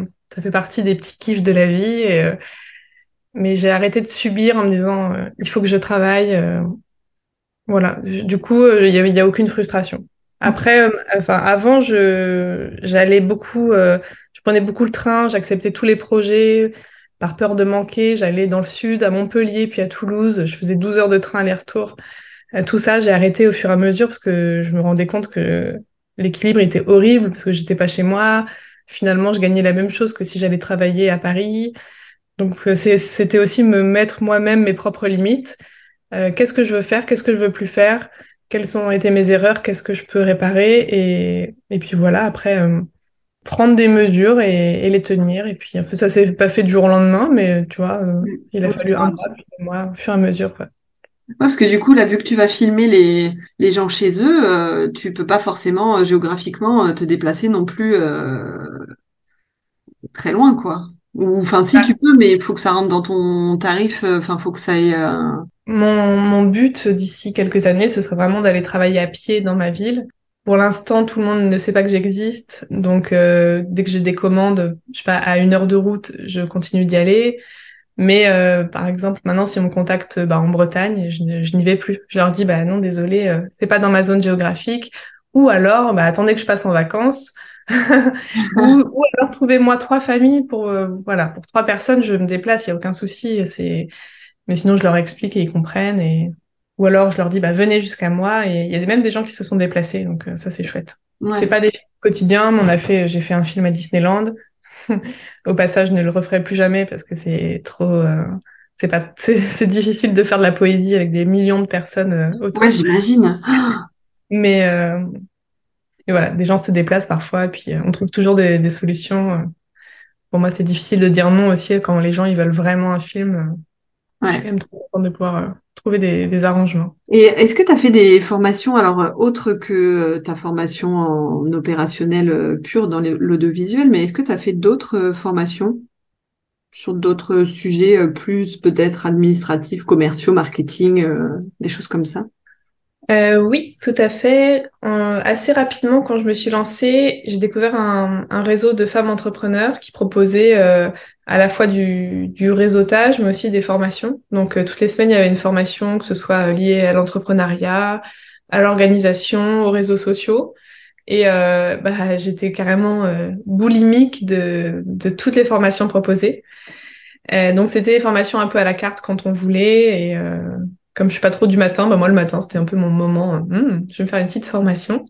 partie des petits kiffs de la vie. Mais j'ai arrêté de subir en me disant il faut que je travaille. Voilà. Du coup, il y a aucune frustration. Après, avant, j'allais beaucoup, je prenais beaucoup le train, j'acceptais tous les projets par peur de manquer. J'allais dans le sud, à Montpellier, puis à Toulouse. Je faisais 12 heures de train aller-retour. Tout ça, j'ai arrêté au fur et à mesure parce que je me rendais compte que l'équilibre était horrible parce que j'étais pas chez moi. Finalement, je gagnais la même chose que si j'allais travailler à Paris. Donc, c'était aussi me mettre moi-même mes propres limites. Qu'est-ce que je veux faire? Qu'est-ce que je veux plus faire? Quelles ont été mes erreurs? Qu'est-ce que je peux réparer? Et puis voilà, après, prendre des mesures et les tenir. Et puis, ça s'est pas fait du jour au lendemain, mais tu vois, il a fallu un mois, puis un mois, au fur et à mesure, quoi. Ouais, parce que du coup, là, vu que tu vas filmer les gens chez eux, tu peux pas forcément géographiquement te déplacer non plus très loin, quoi. Enfin, si tu peux, mais il faut que ça rentre dans ton tarif, enfin, faut que ça aille... Mon but d'ici quelques années, ce serait vraiment d'aller travailler à pied dans ma ville. Pour l'instant, tout le monde ne sait pas que j'existe, donc dès que j'ai des commandes, je sais pas, à 1 heure de route, je continue d'y aller. Mais par exemple, maintenant, si on me contacte en Bretagne, je n'y vais plus. Je leur dis, non, désolé, c'est pas dans ma zone géographique. Ou alors, attendez que je passe en vacances. ou alors, trouvez-moi 3 familles pour 3 personnes, je me déplace, il n'y a aucun souci. Mais sinon, je leur explique et ils comprennent. Ou alors, je leur dis, venez jusqu'à moi. Et il y a même des gens qui se sont déplacés. Donc, ça, c'est chouette. Ouais. C'est pas des films quotidiens, mais j'ai fait un film à Disneyland. Au passage, je ne le referai plus jamais parce que c'est trop... c'est difficile de faire de la poésie avec des millions de personnes autour. Ouais, j'imagine. Mais et voilà, des gens se déplacent parfois et puis on trouve toujours des solutions. Pour moi, c'est difficile de dire non aussi quand les gens ils veulent vraiment un film. Ouais. Je suis quand même trop contente de pouvoir trouver des arrangements. Et est-ce que tu as fait des formations, alors autre que ta formation en opérationnel pur dans l'audiovisuel, mais est-ce que tu as fait d'autres formations sur d'autres sujets plus peut-être administratifs, commerciaux, marketing, des choses comme ça? Oui, tout à fait. Assez rapidement, quand je me suis lancée, j'ai découvert un réseau de femmes entrepreneurs qui proposait à la fois du réseautage, mais aussi des formations. Donc, toutes les semaines, il y avait une formation, que ce soit liée à l'entrepreneuriat, à l'organisation, aux réseaux sociaux. Et j'étais carrément boulimique de toutes les formations proposées. Donc, c'était des formations un peu à la carte quand on voulait et... Comme je suis pas trop du matin, moi le matin c'était un peu mon moment. Je vais me faire une petite formation.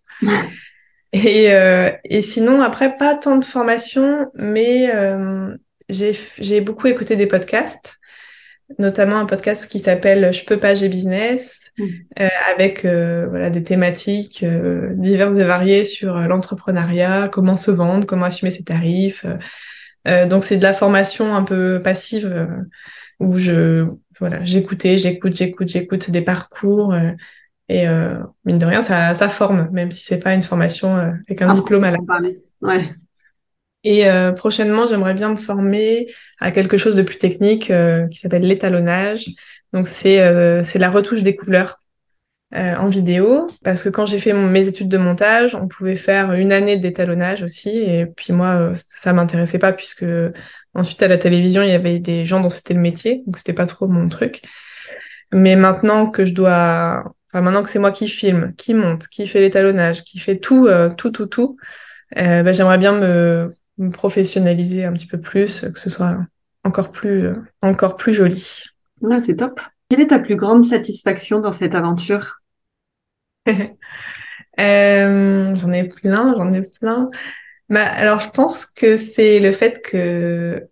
Et sinon après pas tant de formations, mais j'ai beaucoup écouté des podcasts, notamment un podcast qui s'appelle Je peux pas j'ai business, avec des thématiques diverses et variées sur l'entrepreneuriat, comment se vendre, comment assumer ses tarifs. Donc c'est de la formation un peu passive où j'écoute des parcours et mine de rien, ça forme, même si c'est pas une formation avec un diplôme à la fin. Ouais. Et prochainement, j'aimerais bien me former à quelque chose de plus technique qui s'appelle l'étalonnage. Donc c'est la retouche des couleurs en vidéo, parce que quand j'ai fait mes études de montage, on pouvait faire 1 année d'étalonnage aussi. Et puis moi, ça m'intéressait pas puisque ensuite, à la télévision, il y avait des gens dont c'était le métier, donc c'était pas trop mon truc. Mais maintenant que maintenant que c'est moi qui filme, qui monte, qui fait l'étalonnage, qui fait tout, j'aimerais bien me professionnaliser un petit peu plus, que ce soit encore plus joli. Ouais, c'est top. Quelle est ta plus grande satisfaction dans cette aventure? J'en ai plein. Alors, je pense que c'est le fait que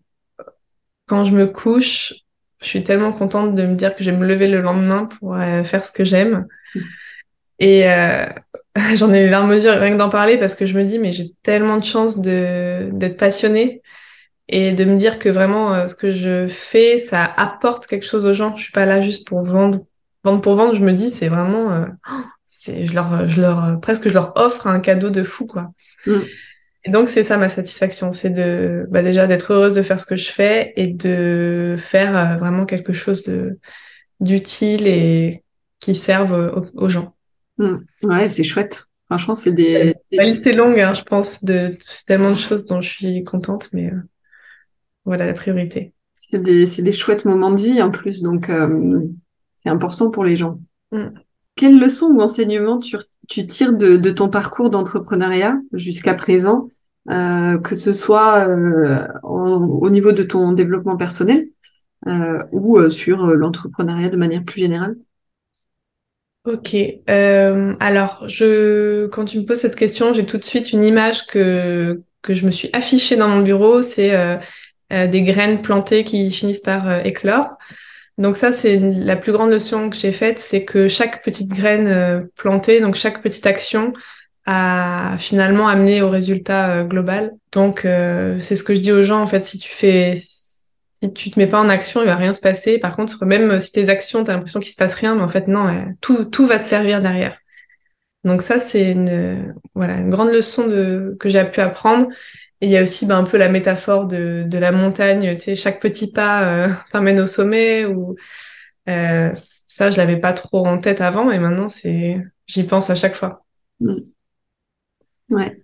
quand je me couche, je suis tellement contente de me dire que je vais me lever le lendemain pour faire ce que j'aime. Et j'en ai les larmes aux yeux rien que d'en parler parce que je me dis, mais j'ai tellement de chance d'être passionnée et de me dire que vraiment ce que je fais, ça apporte quelque chose aux gens. Je suis pas là juste pour vendre. Je me dis, c'est vraiment... je leur offre un cadeau de fou, quoi. Et donc, c'est ça ma satisfaction, c'est de déjà d'être heureuse de faire ce que je fais et de faire vraiment quelque chose d'utile et qui serve aux gens. Ouais, c'est chouette. Franchement, c'est des... La liste est longue, hein, je pense, de tellement de choses dont je suis contente, mais voilà la priorité. C'est des chouettes moments de vie en plus, donc c'est important pour les gens. Mm. Quelles leçons ou enseignements tu tires de ton parcours d'entrepreneuriat jusqu'à présent, que ce soit au niveau de ton développement personnel ou sur l'entrepreneuriat de manière plus générale? Ok, alors quand tu me poses cette question, j'ai tout de suite une image que je me suis affichée dans mon bureau, c'est des graines plantées qui finissent par éclore. Donc ça, c'est la plus grande leçon que j'ai faite, c'est que chaque petite graine plantée, donc chaque petite action a finalement amené au résultat global. Donc c'est ce que je dis aux gens, en fait, si tu te mets pas en action, il va rien se passer. Par contre, même si tes actions, t'as l'impression qu'il se passe rien, mais en fait, non, tout va te servir derrière. Donc ça, c'est une grande leçon que j'ai pu apprendre. Et il y a aussi un peu la métaphore de la montagne, tu sais, chaque petit pas t'emmène au sommet. Ou ça, je l'avais pas trop en tête avant, et maintenant, j'y pense à chaque fois. Ouais.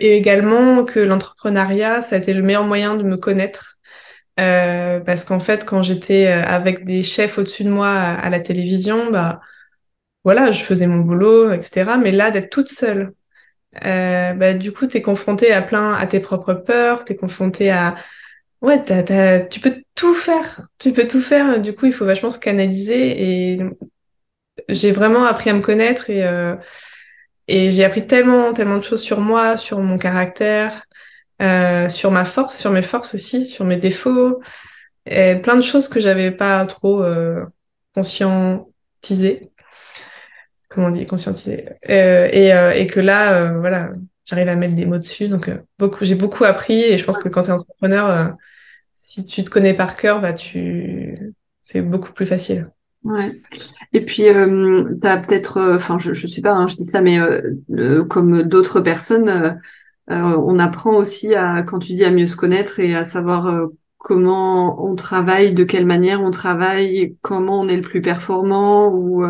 Et également que l'entrepreneuriat, ça a été le meilleur moyen de me connaître. Parce qu'en fait, quand j'étais avec des chefs au-dessus de moi à la télévision, je faisais mon boulot, etc. Mais là, d'être toute seule, du coup, t'es confrontée à tes propres peurs, t'es confrontée à... Ouais, tu peux tout faire. Du coup, il faut vachement se canaliser. Et j'ai vraiment appris à me connaître et j'ai appris tellement, tellement de choses sur moi, sur mon caractère, sur ma force, sur mes forces aussi, sur mes défauts, et plein de choses que j'avais pas trop conscientisées. Comment on dit, conscientisées. Et que là, j'arrive à mettre des mots dessus. Donc j'ai beaucoup appris, et je pense que quand t'es entrepreneur, si tu te connais par cœur, c'est beaucoup plus facile. Ouais. Et puis t'as peut-être, je sais pas, hein, je dis ça, mais comme d'autres personnes. On apprend aussi quand tu dis à mieux se connaître et à savoir comment on travaille, de quelle manière on travaille, comment on est le plus performant, ou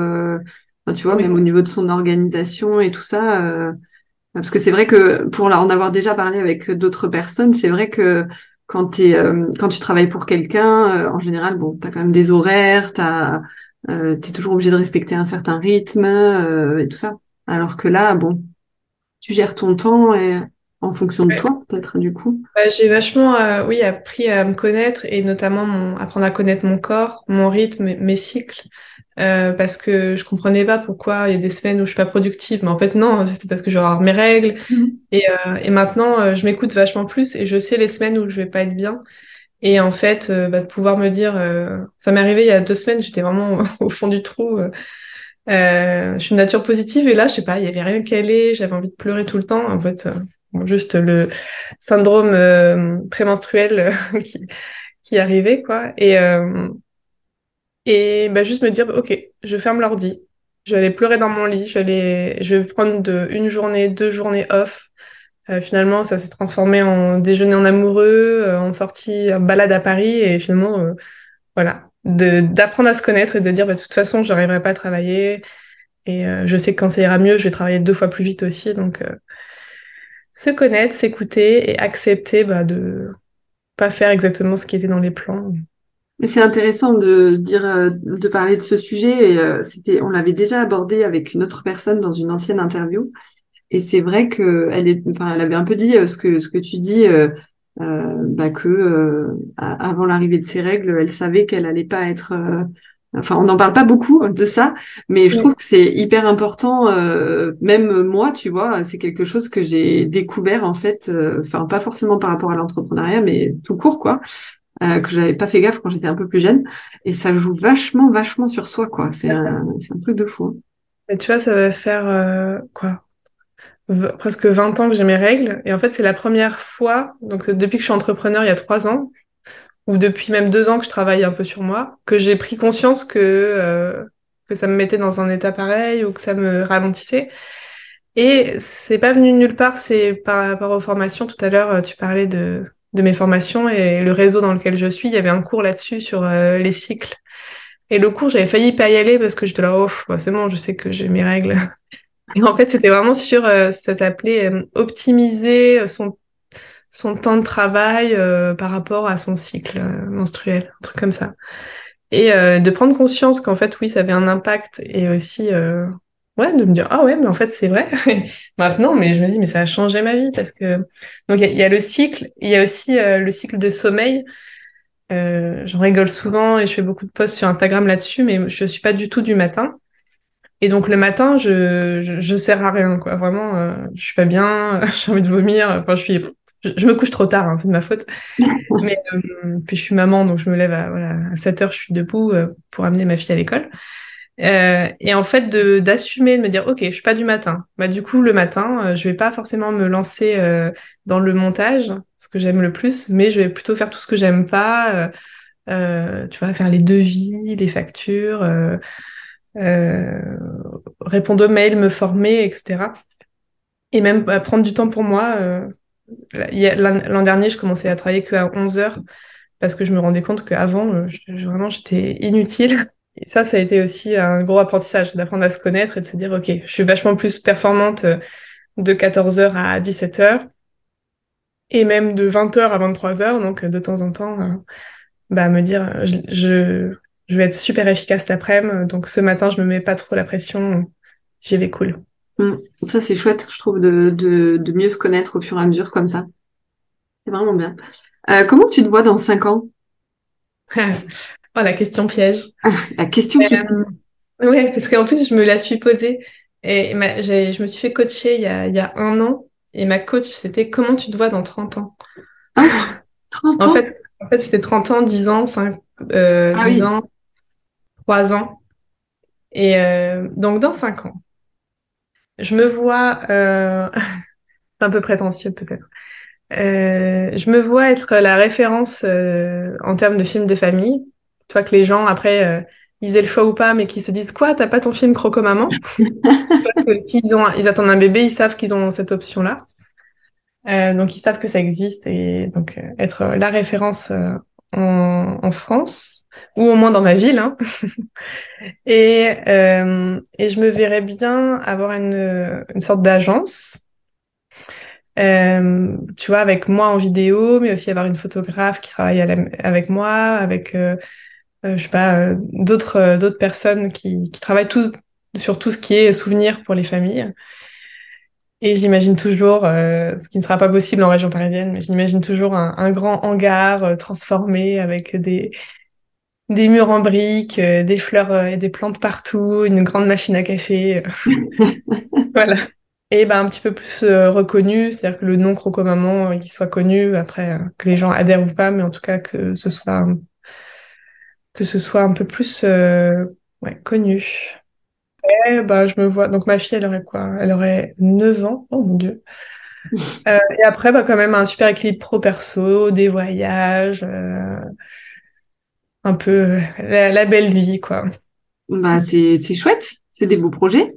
tu vois, oui. Même au niveau de son organisation et tout ça. Parce que c'est vrai que pour en avoir déjà parlé avec d'autres personnes, c'est vrai que quand tu travailles pour quelqu'un, en général, bon, t'as quand même des horaires, t'es toujours obligé de respecter un certain rythme et tout ça. Alors que là, bon, tu gères ton temps et en fonction de toi, peut-être, du coup. Bah, j'ai vachement appris à me connaître, et notamment apprendre à connaître mon corps, mon rythme, mes cycles, parce que je comprenais pas pourquoi il y a des semaines où je suis pas productive, mais en fait non, c'est parce que je vais avoir mes règles, et maintenant je m'écoute vachement plus, et je sais les semaines où je vais pas être bien, et en fait de pouvoir me dire, ça m'est arrivé il y a 2 semaines, j'étais vraiment au fond du trou, je suis de nature positive, et là je sais pas, il y avait rien qui allait, j'avais envie de pleurer tout le temps, en fait. Juste le syndrome prémenstruel qui arrivait, quoi. Et juste me dire, ok, je ferme l'ordi, je vais aller pleurer dans mon lit, je vais prendre 2 journées off. Finalement, ça s'est transformé en déjeuner en amoureux, en sortie, en balade à Paris, et finalement, d'apprendre à se connaître et de dire, de toute façon, j'arriverai pas à travailler, et je sais que quand ça ira mieux, je vais travailler 2 fois plus vite aussi, donc... Se connaître, s'écouter et accepter de pas faire exactement ce qui était dans les plans. Mais c'est intéressant de parler de ce sujet. Et, on l'avait déjà abordé avec une autre personne dans une ancienne interview. Et c'est vrai que elle avait un peu dit ce que tu dis, que avant l'arrivée de ses règles, elle savait qu'elle allait pas être. On n'en parle pas beaucoup de ça, mais je trouve que c'est hyper important. Même moi, tu vois, c'est quelque chose que j'ai découvert, en fait, pas forcément par rapport à l'entrepreneuriat, mais tout court, quoi, que j'avais pas fait gaffe quand j'étais un peu plus jeune. Et ça joue vachement, vachement sur soi, quoi. C'est un truc de fou. Hein. Mais tu vois, ça va faire presque 20 ans que j'ai mes règles. Et en fait, c'est la première fois, donc depuis que je suis entrepreneur il y a 3 ans, ou depuis même 2 ans que je travaille un peu sur moi, que j'ai pris conscience que ça me mettait dans un état pareil, ou que ça me ralentissait. Et c'est pas venu de nulle part, c'est par rapport aux formations. Tout à l'heure, tu parlais de mes formations, et le réseau dans lequel je suis, il y avait un cours là-dessus sur les cycles. Et le cours, j'avais failli pas y aller parce que j'étais là, c'est bon, je sais que j'ai mes règles. Et en fait, c'était vraiment sur, ça s'appelait optimiser son temps de travail par rapport à son cycle menstruel, un truc comme ça. Et de prendre conscience qu'en fait, oui, ça avait un impact, et aussi de me dire, ah ouais, mais en fait, c'est vrai. Maintenant, mais je me dis, mais ça a changé ma vie, parce que... Donc, il y a le cycle, il y a aussi le cycle de sommeil. J'en rigole souvent et je fais beaucoup de posts sur Instagram là-dessus, mais je suis pas du tout du matin. Et donc le matin, je sers à rien, quoi. Vraiment, je suis pas bien, j'ai envie de vomir. Enfin, je me couche trop tard, hein, c'est de ma faute. Mais puis je suis maman, donc je me lève à 7h, je suis debout pour amener ma fille à l'école. Et en fait, d'assumer, de me dire, ok, je suis pas du matin. Bah du coup, le matin, je vais pas forcément me lancer dans le montage, ce que j'aime le plus, mais je vais plutôt faire tout ce que j'aime pas. Tu vois, faire les devis, les factures. Répondre aux mails, me former, etc. Et même prendre du temps pour moi. L'an dernier, je commençais à travailler qu'à 11h parce que je me rendais compte qu'avant, vraiment, j'étais inutile. Et ça a été aussi un gros apprentissage, d'apprendre à se connaître et de se dire, ok, je suis vachement plus performante de 14h à 17h et même de 20h à 23h. Donc, de temps en temps, me dire... Je vais être super efficace l'après-midi, donc ce matin, je me mets pas trop la pression, j'y vais cool. Ça, c'est chouette, je trouve, de mieux se connaître au fur et à mesure, comme ça. C'est vraiment bien. Comment tu te vois dans 5 ans ? Oh, la question piège. La question qui... Ouais, parce qu'en plus, je me la suis posée. Et je me suis fait coacher il y a 1 an, et ma coach, c'était « Comment tu te vois dans 30 ans ?» 30 ans ? En fait, c'était 30 ans, 10 ans, 10 ans... 3 ans. Et donc, dans 5 ans, je me vois... c'est un peu prétentieux, peut-être. Je me vois être la référence en termes de films de famille. Tu vois, que les gens, après, ils aient le choix ou pas, mais qu'ils se disent « Quoi, t'as pas ton film Croco Maman ?» Ils attendent un bébé, ils savent qu'ils ont cette option-là. Donc, ils savent que ça existe. Et donc, être la référence en France... ou au moins dans ma ville, hein. Et je me verrais bien avoir une sorte d'agence, tu vois, avec moi en vidéo, mais aussi avoir une photographe qui travaille avec moi, avec, je sais pas, d'autres personnes qui travaillent sur tout ce qui est souvenirs pour les familles. Et j'imagine toujours, ce qui ne sera pas possible en région parisienne, mais j'imagine toujours un grand hangar transformé avec des murs en briques, des fleurs et des plantes partout, une grande machine à café. Voilà. Et un petit peu plus reconnu, c'est-à-dire que le nom Croco Maman, il soit connu, après que les gens adhèrent ou pas, mais en tout cas que ce soit un peu plus connu. Et je me vois... Donc ma fille, elle aurait quoi ? Elle aurait 9 ans, oh mon Dieu. Et après, quand même un super équilibre pro-perso, des voyages... un peu la belle vie, quoi. Bah, c'est chouette, c'est des beaux projets.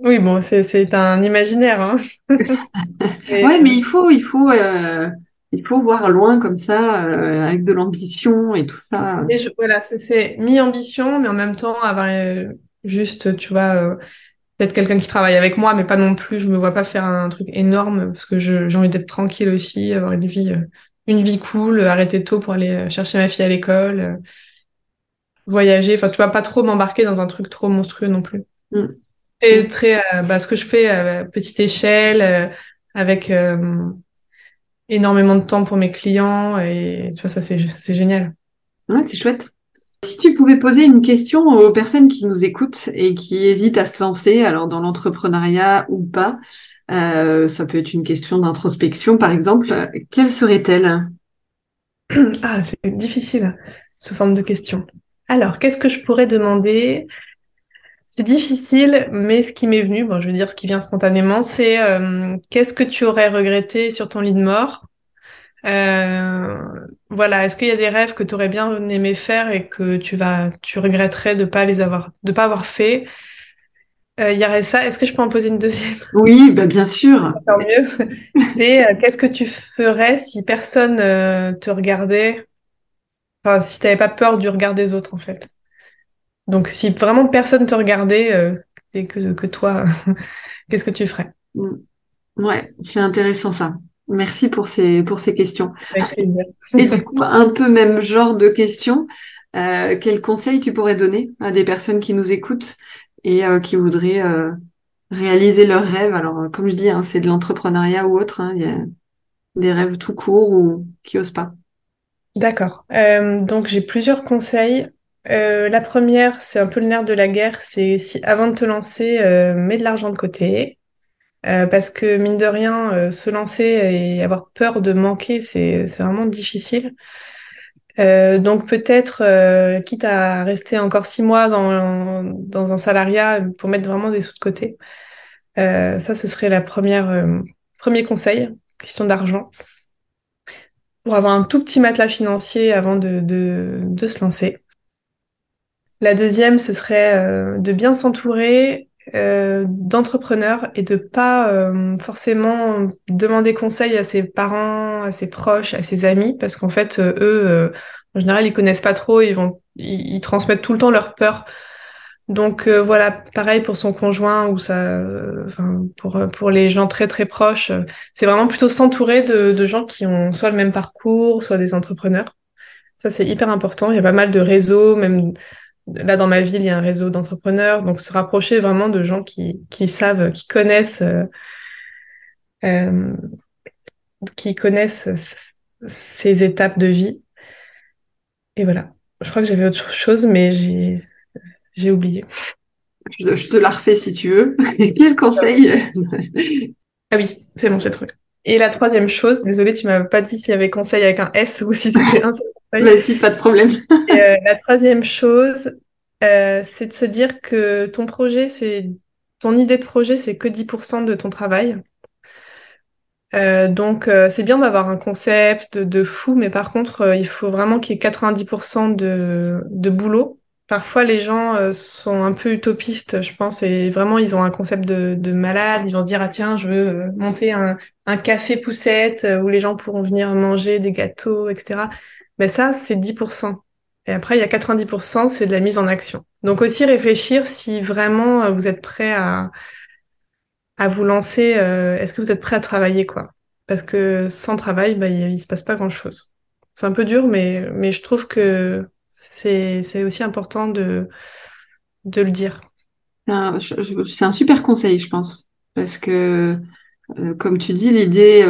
Oui, bon, c'est un imaginaire, hein. Ouais, mais il faut voir loin comme ça, avec de l'ambition et tout ça. Et c'est mi-ambition, mais en même temps, avoir juste, tu vois, peut-être quelqu'un qui travaille avec moi, mais pas non plus, je me vois pas faire un truc énorme, parce que j'ai envie d'être tranquille aussi, avoir une vie... Une vie cool, arrêter tôt pour aller chercher ma fille à l'école, voyager, enfin tu vois, pas trop m'embarquer dans un truc trop monstrueux non plus. Et très ce que je fais à petite échelle, avec énormément de temps pour mes clients, et tu vois, ça c'est génial. Ouais, c'est chouette. Si tu pouvais poser une question aux personnes qui nous écoutent et qui hésitent à se lancer, alors dans l'entrepreneuriat ou pas, ça peut être une question d'introspection, par exemple. Quelle serait-elle ? Ah, c'est difficile, sous forme de question. Alors, qu'est-ce que je pourrais demander ? C'est difficile, mais ce qui m'est venu, je vais dire ce qui vient spontanément, c'est qu'est-ce que tu aurais regretté sur ton lit de mort ? Voilà, est-ce qu'il y a des rêves que tu aurais bien aimé faire et que tu regretterais de pas avoir fait ? Il y aurait ça. Est-ce que je peux en poser une deuxième ? Oui, bien sûr. Tant mieux. C'est qu'est-ce que tu ferais si personne te regardait ? Enfin, si tu n'avais pas peur du regard des autres, en fait. Donc, si vraiment personne te regardait, et que toi, qu'est-ce que tu ferais? Ouais, c'est intéressant ça. Merci pour ces questions. Et du coup, un peu même genre de questions. Quels conseils tu pourrais donner à des personnes qui nous écoutent et qui voudraient réaliser leurs rêves? Alors, comme je dis, hein, c'est de l'entrepreneuriat ou autre. Hein, y a des rêves tout court ou qui osent pas. D'accord. Donc, j'ai plusieurs conseils. La première, c'est un peu le nerf de la guerre. C'est si avant de te lancer, mets de l'argent de côté. Parce que mine de rien, se lancer et avoir peur de manquer, c'est vraiment difficile. Donc peut-être, quitte à rester encore 6 mois dans un salariat pour mettre vraiment des sous de côté. Ça, ce serait la premier conseil, question d'argent, pour avoir un tout petit matelas financier avant de se lancer. La deuxième, ce serait de bien s'entourer d'entrepreneurs et de pas forcément demander conseil à ses parents, à ses proches, à ses amis, parce qu'en fait eux en général ils connaissent pas trop, ils transmettent tout le temps leur peur. Donc voilà, pareil pour son conjoint ou pour les gens très très proches, c'est vraiment plutôt s'entourer de gens qui ont soit le même parcours, soit des entrepreneurs. Ça c'est hyper important, il y a pas mal de réseaux, même là, dans ma ville, il y a un réseau d'entrepreneurs, donc se rapprocher vraiment de gens qui connaissent, qui connaissent ces étapes de vie. Et voilà. Je crois que j'avais autre chose, mais j'ai oublié. Je te la refais si tu veux. Quel conseil? Ah oui, c'est bon, j'ai trouvé. Et la troisième chose, désolée, tu m'as pas dit s'il y avait conseil avec un S ou si c'était un seul. Vas-y, pas de problème. La troisième chose, c'est de se dire que ton idée de projet, c'est que 10% de ton travail. Donc, c'est bien d'avoir un concept de fou, mais par contre, il faut vraiment qu'il y ait 90% de boulot. Parfois, les gens sont un peu utopistes, je pense, et vraiment, ils ont un concept de malade. Ils vont se dire, ah tiens, je veux monter un café poussette où les gens pourront venir manger des gâteaux, etc. Mais ça, c'est 10%. Et après, il y a 90%, c'est de la mise en action. Donc aussi réfléchir si vraiment vous êtes prêt à vous lancer. Est-ce que vous êtes prêt à travailler, quoi? Parce que sans travail, il se passe pas grand-chose. C'est un peu dur, mais je trouve que c'est aussi important de le dire. C'est un super conseil, je pense. Parce que... comme tu dis, l'idée,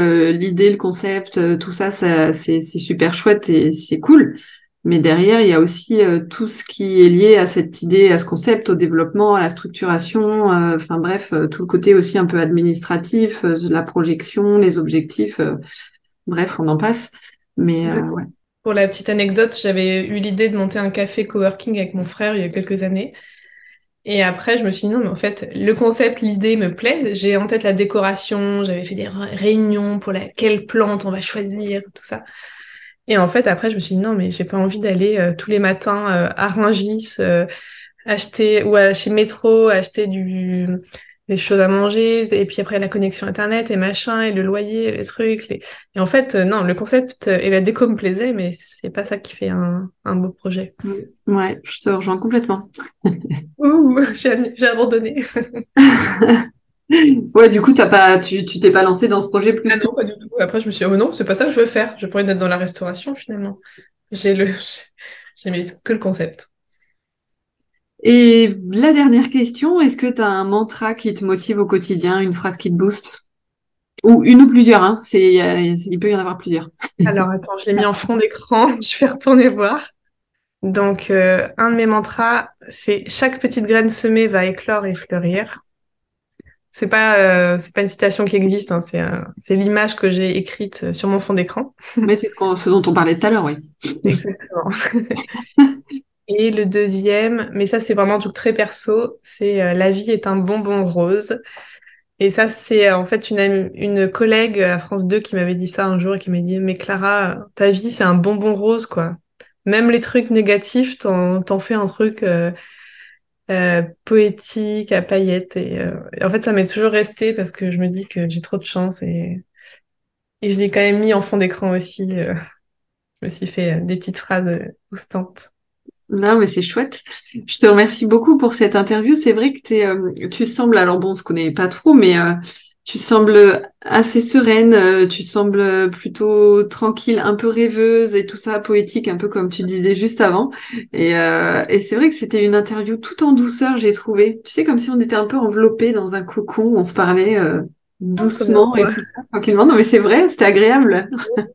le concept, tout ça, c'est super chouette et c'est cool. Mais derrière, il y a aussi tout ce qui est lié à cette idée, à ce concept, au développement, à la structuration. Enfin bref, tout le côté aussi un peu administratif, la projection, les objectifs. Bref, on en passe. Mais ouais. Pour la petite anecdote, j'avais eu l'idée de monter un café coworking avec mon frère il y a quelques années. Et après, je me suis dit, non, mais en fait, le concept, l'idée me plaît. J'ai en tête la décoration, j'avais fait des réunions pour quelle plante on va choisir, tout ça. Et en fait, après, je me suis dit, non, mais j'ai pas envie d'aller tous les matins à Rungis, acheter, ou chez Métro, acheter des choses à manger, et puis après la connexion Internet et machin, et le loyer, les trucs. Et en fait, non, le concept et la déco me plaisaient, mais c'est pas ça qui fait un beau projet. Ouais, je te rejoins complètement. Ouh, j'ai abandonné. Ouais, du coup, tu t'es pas lancée dans ce projet plus. Ah non, pas du tout. Après, je me suis dit, oh non, c'est pas ça que je veux faire. Je pourrais être dans la restauration, finalement. J'ai que le concept. Et la dernière question, est-ce que tu as un mantra qui te motive au quotidien, une phrase qui te booste? Ou une ou plusieurs, hein. Il peut y en avoir plusieurs. Alors attends, je l'ai mis en fond d'écran, je vais retourner voir. Donc, un de mes mantras, c'est « Chaque petite graine semée va éclore et fleurir ». C'est pas une citation qui existe, hein, c'est l'image que j'ai écrite sur mon fond d'écran. Mais c'est ce dont on parlait tout à l'heure, oui. Exactement. Et le deuxième, mais ça c'est vraiment un truc très perso, c'est « La vie est un bonbon rose ». Et ça c'est en fait une collègue à France 2 qui m'avait dit ça un jour et qui m'a dit « Mais Clara, ta vie c'est un bonbon rose quoi. Même les trucs négatifs, t'en fais un truc poétique, à paillettes. » Et en fait ça m'est toujours resté parce que je me dis que j'ai trop de chance et je l'ai quand même mis en fond d'écran aussi. Je me suis fait des petites phrases boostantes. Non, mais c'est chouette. Je te remercie beaucoup pour cette interview. C'est vrai que tu sembles, alors bon, on se connaît pas trop, mais tu sembles assez sereine, tu sembles plutôt tranquille, un peu rêveuse et tout ça, poétique, un peu comme tu disais juste avant. Et c'est vrai que c'était une interview tout en douceur, j'ai trouvé. Tu sais, comme si on était un peu enveloppé dans un cocon, on se parlait doucement et tout ça, tranquillement. Non, mais c'est vrai, c'était agréable.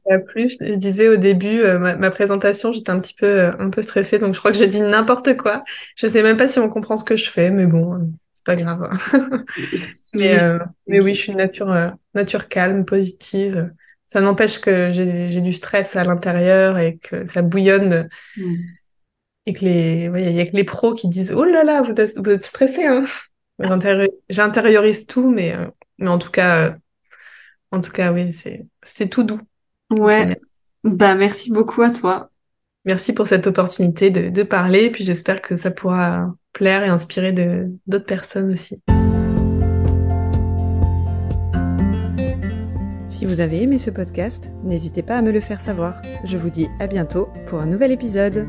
Ça plus, je disais au début, ma présentation, j'étais un peu stressée, donc je crois que j'ai dit n'importe quoi. Je sais même pas si on comprend ce que je fais, mais bon, c'est pas grave. Mais oui, je suis une nature calme, positive. Ça n'empêche que j'ai du stress à l'intérieur et que ça bouillonne. Et que y a que les pros qui disent « Oh là là, vous êtes stressé hein !» J'intériorise tout, mais en tout cas, oui, c'est tout doux. Ouais. Bah, merci beaucoup à toi. Merci pour cette opportunité de parler. Et puis, j'espère que ça pourra plaire et inspirer d'autres personnes aussi. Si vous avez aimé ce podcast, n'hésitez pas à me le faire savoir. Je vous dis à bientôt pour un nouvel épisode.